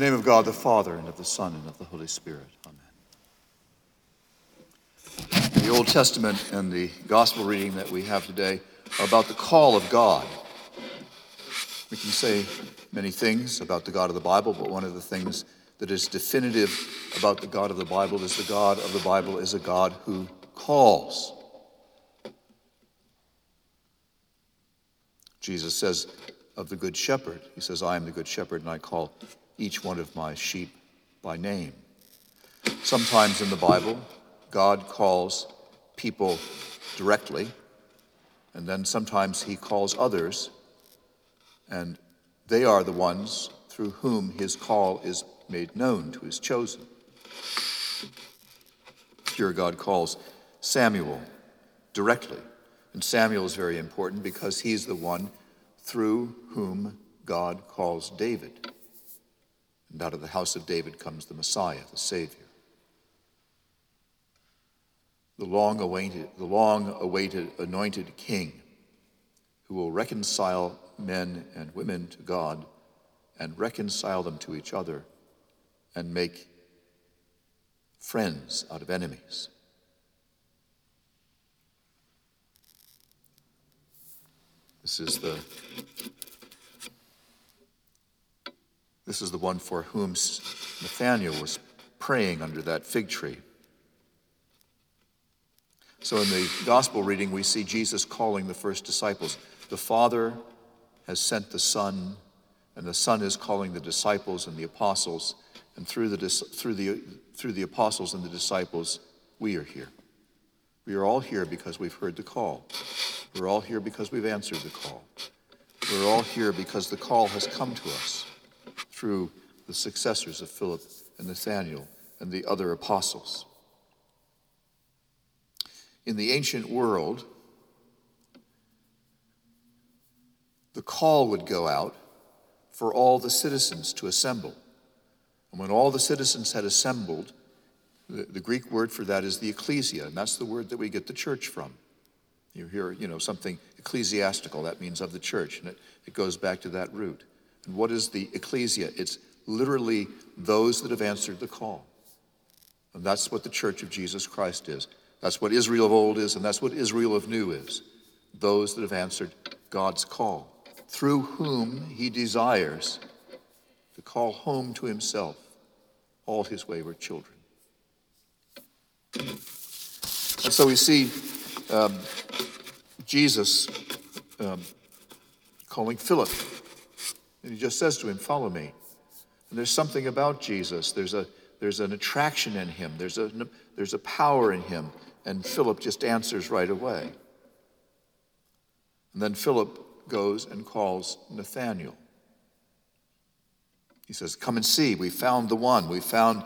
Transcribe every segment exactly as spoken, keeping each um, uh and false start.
the name of God, the Father, and of the Son, and of the Holy Spirit. Amen. The Old Testament and the Gospel reading that we have today are about the call of God. We can say many things about the God of the Bible, but one of the things that is definitive about the God of the Bible is the God of the Bible is a God who calls. Jesus says of the Good Shepherd, he says, I am the Good Shepherd, and I call each one of my sheep by name. Sometimes in the Bible, God calls people directly, and then sometimes he calls others, and they are the ones through whom his call is made known to his chosen. Here God calls Samuel directly. And Samuel is very important because he's the one through whom God calls David. And out of the house of David comes the Messiah, the Savior. The long-awaited, the long-awaited anointed king who will reconcile men and women to God and reconcile them to each other and make friends out of enemies. This is the this is the one for whom Nathanael was praying under that fig tree. So in the gospel reading, we see Jesus calling the first disciples. The Father has sent the Son, and the Son is calling the disciples and the apostles, and through the through the through the apostles and the disciples, we are here. We are all here because we've heard the call. We're all here because we've answered the call. We're all here because the call has come to us through the successors of Philip and Nathanael and the other apostles. In the ancient world, the call would go out for all the citizens to assemble. And when all the citizens had assembled, the, the Greek word for that is the ecclesia, and that's the word that we get the church from. You hear, you know, something ecclesiastical, that means of the church, and it, it goes back to that root. And what is the ecclesia? It's literally those that have answered the call. And that's what the church of Jesus Christ is. That's what Israel of old is, and that's what Israel of new is. Those that have answered God's call, through whom he desires to call home to himself all his wayward children. And so we see Um, Jesus um, calling Philip, and he just says to him, follow me. And there's something about Jesus. There's a there's an attraction in him. There's a there's a power in him. And Philip just answers right away. And then Philip goes and calls Nathanael. He says, come and see. We found the one. We found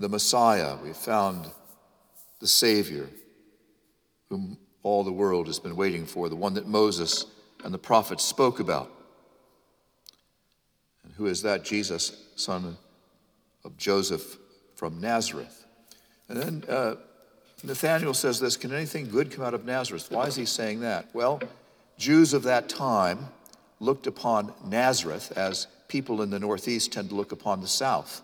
the Messiah. We found the Savior, whom all the world has been waiting for, the one that Moses and the prophets spoke about. And who is that? Jesus, son of Joseph from Nazareth. And then uh, Nathanael says this, can anything good come out of Nazareth? Why is he saying that? Well, Jews of that time looked upon Nazareth as people in the Northeast tend to look upon the South.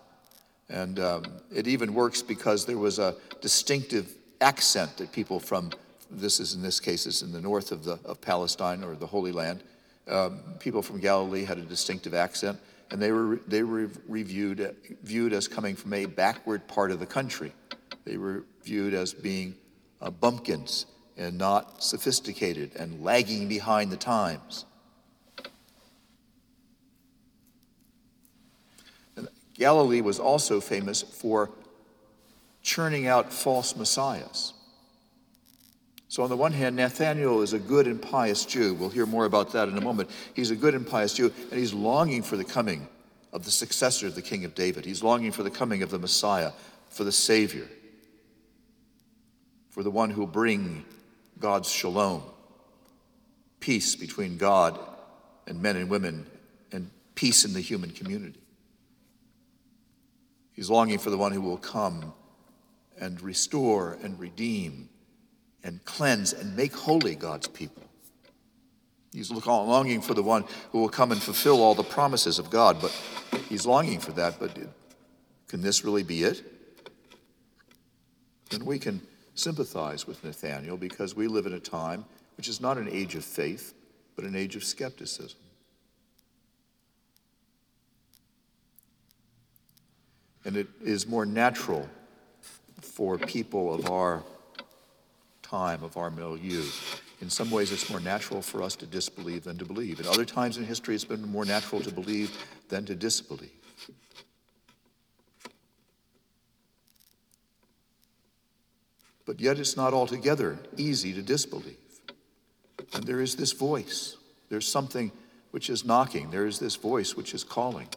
And um, it even works because there was a distinctive accent that people from This is, in this case, it's in the north of the of Palestine or the Holy Land. Um, people from Galilee had a distinctive accent, and they were they were reviewed, viewed as coming from a backward part of the country. They were viewed as being uh, bumpkins and not sophisticated and lagging behind the times. And Galilee was also famous for churning out false messiahs. So on the one hand, Nathanael is a good and pious Jew. We'll hear more about that in a moment. He's a good and pious Jew, and he's longing for the coming of the successor of the King of David. He's longing for the coming of the Messiah, for the Savior, for the one who will bring God's shalom, peace between God and men and women, and peace in the human community. He's longing for the one who will come and restore and redeem and cleanse and make holy God's people. He's longing for the one who will come and fulfill all the promises of God, but he's longing for that. But can this really be it? And we can sympathize with Nathaniel because we live in a time which is not an age of faith, but an age of skepticism. And it is more natural for people of our time, of our milieu. In some ways, it's more natural for us to disbelieve than to believe. At other times in history, it's been more natural to believe than to disbelieve. But yet it's not altogether easy to disbelieve. And there is this voice. There's something which is knocking. There is this voice which is calling.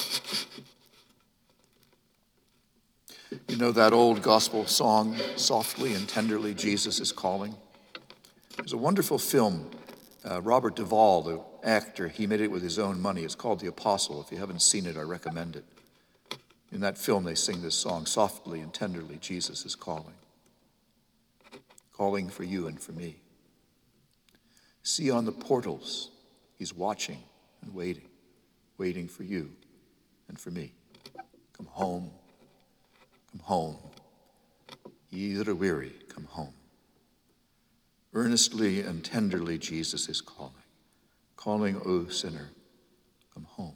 You know that old gospel song, Softly and Tenderly Jesus Is Calling? There's a wonderful film. Uh, Robert Duvall, the actor, he made it with his own money. It's called The Apostle. If you haven't seen it, I recommend it. In that film, they sing this song, Softly and Tenderly Jesus Is Calling. Calling for you and for me. See on the portals, he's watching and waiting, waiting for you and for me. Come home, come home. Ye that are weary, come home. Earnestly and tenderly, Jesus is calling. Calling, O sinner, come home.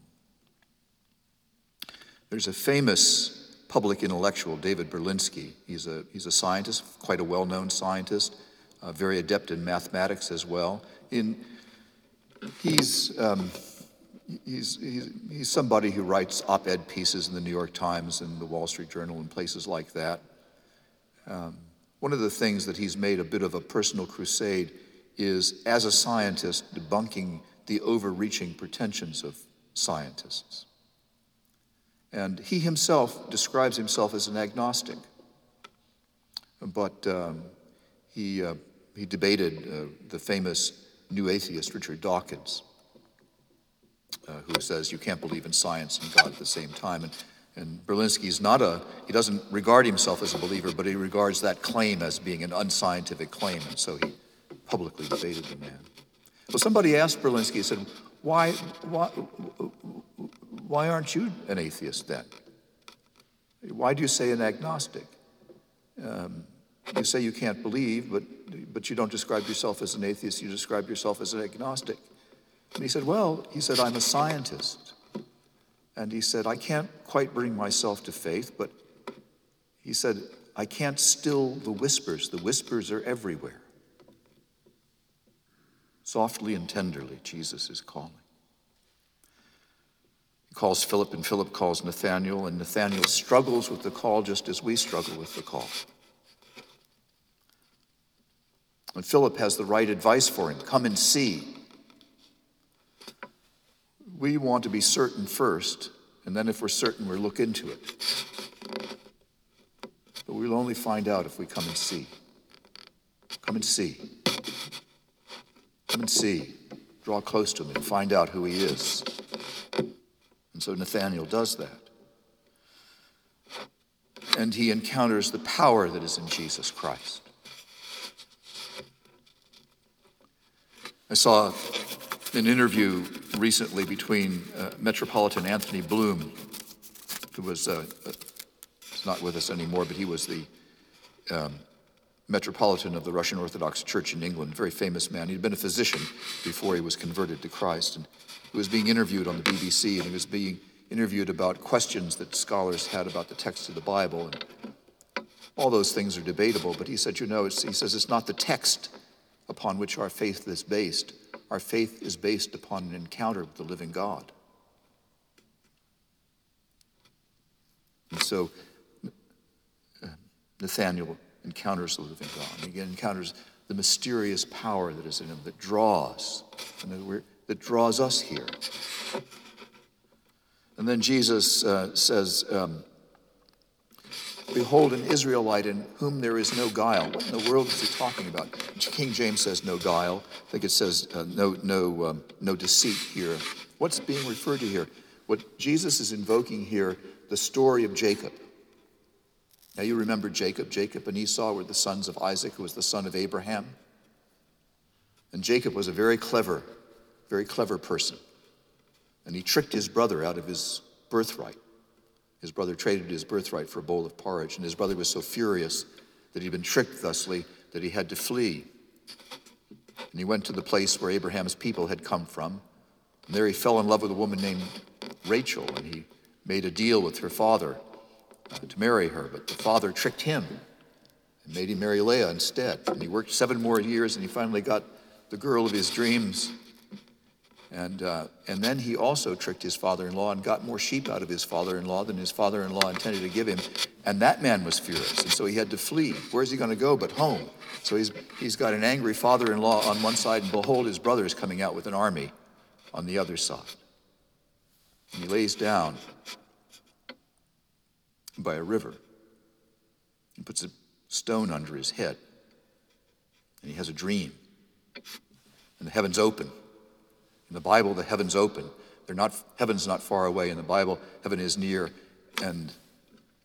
There's a famous public intellectual, David Berlinski. He's a, he's a scientist, quite a well-known scientist, uh, very adept in mathematics as well. In, he's, um, he's, he's, he's somebody who writes op-ed pieces in the New York Times and the Wall Street Journal and places like that. Um, one of the things that he's made a bit of a personal crusade is, as a scientist, debunking the overreaching pretensions of scientists. And he himself describes himself as an agnostic. But um, he, uh, he debated uh, the famous new atheist, Richard Dawkins, uh, who says you can't believe in science and God at the same time. And, and Berlinski's not a, he doesn't regard himself as a believer, but he regards that claim as being an unscientific claim. And so he publicly debated the man. Well, somebody asked Berlinski, he said, why, why, why aren't you an atheist then? Why do you say an agnostic? Um, you say you can't believe, but but you don't describe yourself as an atheist, you describe yourself as an agnostic. And he said, well, he said, I'm a scientist. And he said, I can't quite bring myself to faith, but he said, I can't still the whispers. The whispers are everywhere. Softly and tenderly, Jesus is calling. He calls Philip, and Philip calls Nathaniel, and Nathaniel struggles with the call just as we struggle with the call. And Philip has the right advice for him. Come and see. We want to be certain first, and then if we're certain, we'll look into it. But we'll only find out if we come and see. Come and see. Come and see, draw close to him and find out who he is. And so Nathaniel does that. And he encounters the power that is in Jesus Christ. I saw an interview recently between uh, Metropolitan Anthony Bloom, who was uh, uh, not with us anymore, but he was the um, Metropolitan of the Russian Orthodox Church in England, a very famous man. He'd been a physician before he was converted to Christ, and he was being interviewed on the B B C, and he was being interviewed about questions that scholars had about the text of the Bible, and all those things are debatable, but he said, you know, it's, he says it's not the text upon which our faith is based. Our faith is based upon an encounter with the living God. And so uh, Nathaniel encounters the living God. And he encounters the mysterious power that is in him that draws, and that, that draws us here. And then Jesus uh, says, um, behold an Israelite in whom there is no guile. What in the world is he talking about? King James says no guile. I think it says uh, no, no, um, no deceit here. What's being referred to here? What Jesus is invoking here, the story of Jacob. Now you remember Jacob. Jacob and Esau were the sons of Isaac, who was the son of Abraham. And Jacob was a very clever very clever person. And he tricked his brother out of his birthright. His brother traded his birthright for a bowl of porridge, and his brother was so furious that he'd been tricked thusly that he had to flee. And he went to the place where Abraham's people had come from, and there he fell in love with a woman named Rachel, and he made a deal with her father uh, to marry her, but the father tricked him and made him marry Leah instead. And he worked seven more years, and he finally got the girl of his dreams. And uh, and then he also tricked his father-in-law and got more sheep out of his father-in-law than his father-in-law intended to give him. And that man was furious, and so he had to flee. Where's he going to go but home? So he's he's got an angry father-in-law on one side, and behold, his brother is coming out with an army on the other side. And he lays down by a river and puts a stone under his head, and he has a dream, and the heavens open. In the Bible, the heavens open. They're not, heaven's not far away. In the Bible, heaven is near, and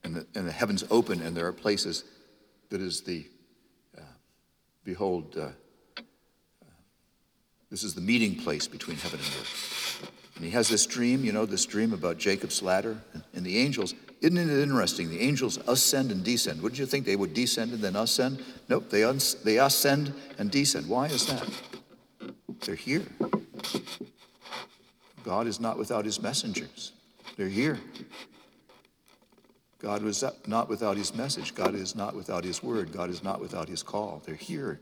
and the, and the heavens open, and there are places that is the, uh, behold, uh, uh, this is the meeting place between heaven and earth. And he has this dream, you know, this dream about Jacob's ladder and, and the angels. Isn't it interesting? The angels ascend and descend. Wouldn't you think they would descend and then ascend? Nope, they uns- they ascend and descend. Why is that? They're here. God is not without his messengers. They're here. God was not without his message. God is not without his word. God is not without his call. They're here.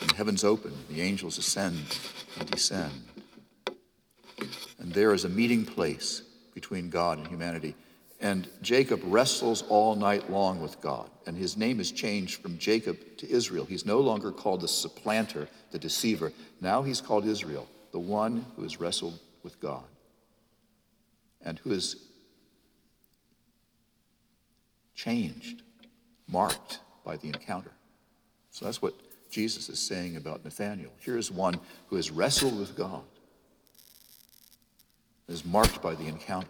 And the heavens open. The angels ascend and descend. And there is a meeting place between God and humanity. And Jacob wrestles all night long with God. And his name is changed from Jacob to Israel. He's no longer called the supplanter, the deceiver. Now he's called Israel, the one who has wrestled with God and who is changed, marked by the encounter. So that's what Jesus is saying about Nathanael. Here's one who has wrestled with God, is marked by the encounter.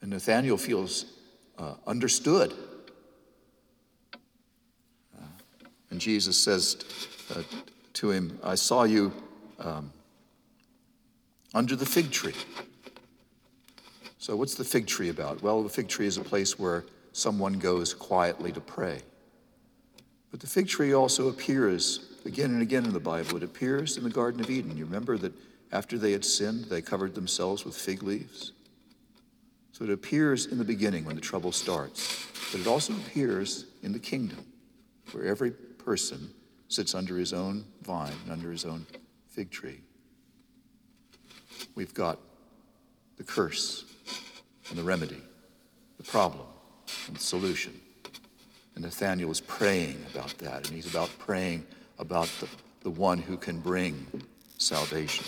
And Nathanael feels uh, understood. Uh, and Jesus says uh, to him, I saw you um, under the fig tree. So what's the fig tree about? Well, the fig tree is a place where someone goes quietly to pray. But the fig tree also appears again and again in the Bible. It appears in the Garden of Eden. You remember that after they had sinned, they covered themselves with fig leaves. So it appears in the beginning when the trouble starts, but it also appears in the kingdom where every person sits under his own vine and under his own fig tree. We've got the curse and the remedy, the problem and the solution. And Nathanael is praying about that, and he's about praying about the, the one who can bring salvation.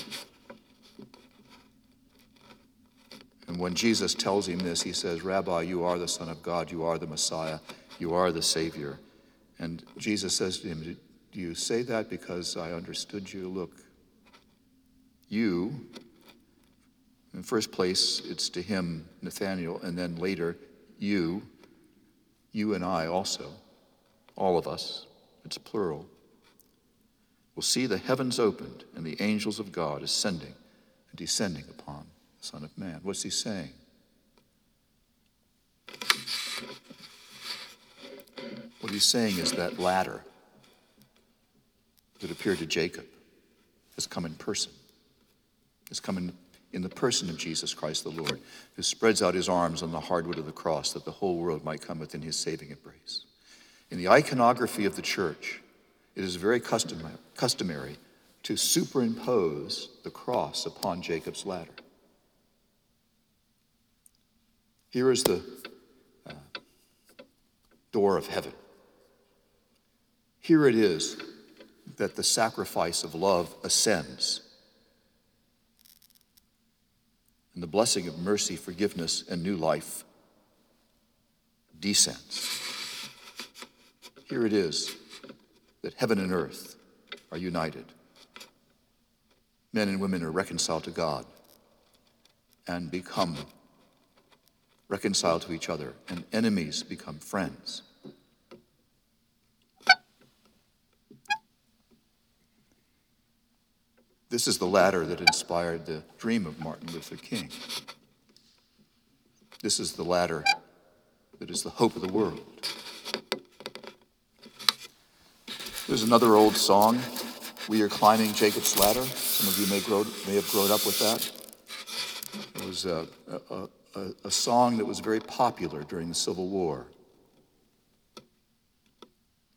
And when Jesus tells him this, he says, Rabbi, you are the Son of God, you are the Messiah, you are the Savior. And Jesus says to him, do you say that because I understood you? Look, you, in the first place, it's to him, Nathanael, and then later, you, you and I also, all of us, it's plural, will see the heavens opened and the angels of God ascending and descending upon Son of Man. What's he saying? What he's saying is that ladder that appeared to Jacob has come in person, has come in, in the person of Jesus Christ the Lord, who spreads out his arms on the hardwood of the cross that the whole world might come within his saving embrace. In the iconography of the church, it is very custom, customary to superimpose the cross upon Jacob's ladder. Here is the uh, door of heaven. Here it is that the sacrifice of love ascends. And the blessing of mercy, forgiveness, and new life descends. Here it is that heaven and earth are united. Men and women are reconciled to God and become reconciled to each other, and enemies become friends. This is the ladder that inspired the dream of Martin Luther King. This is the ladder that is the hope of the world. There's another old song, "We Are Climbing Jacob's Ladder." Some of you may, grow, may have grown up with that. It was a, a, a, a song that was very popular during the Civil War.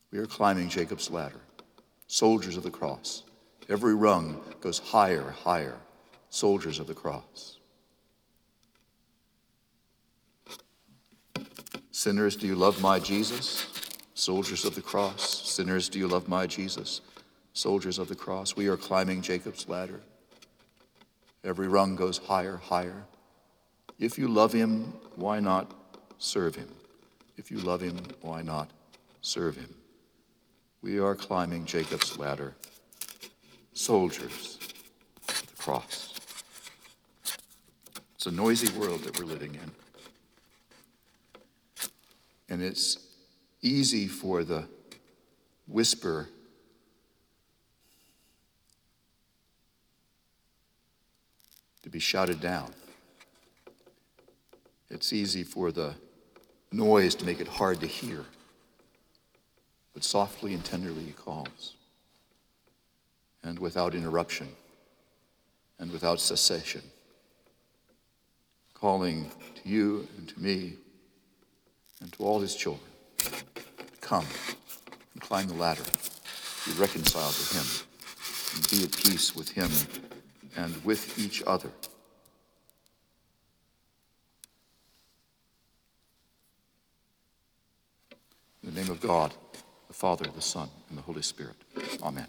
We are climbing Jacob's ladder, soldiers of the cross. Every rung goes higher, higher, soldiers of the cross. Sinners, do you love my Jesus? Soldiers of the cross. Sinners, do you love my Jesus? Soldiers of the cross. We are climbing Jacob's ladder. Every rung goes higher, higher. If you love him, why not serve him? If you love him, why not serve him? We are climbing Jacob's ladder, soldiers of the cross. It's a noisy world that we're living in. And it's easy for the whisper to be shouted down. It's easy for the noise to make it hard to hear. But softly and tenderly he calls, and without interruption, and without cessation, calling to you and to me and to all his children, come and climb the ladder, be reconciled to him, and be at peace with him and with each other. In the name of God, the Father, the Son, and the Holy Spirit. Amen.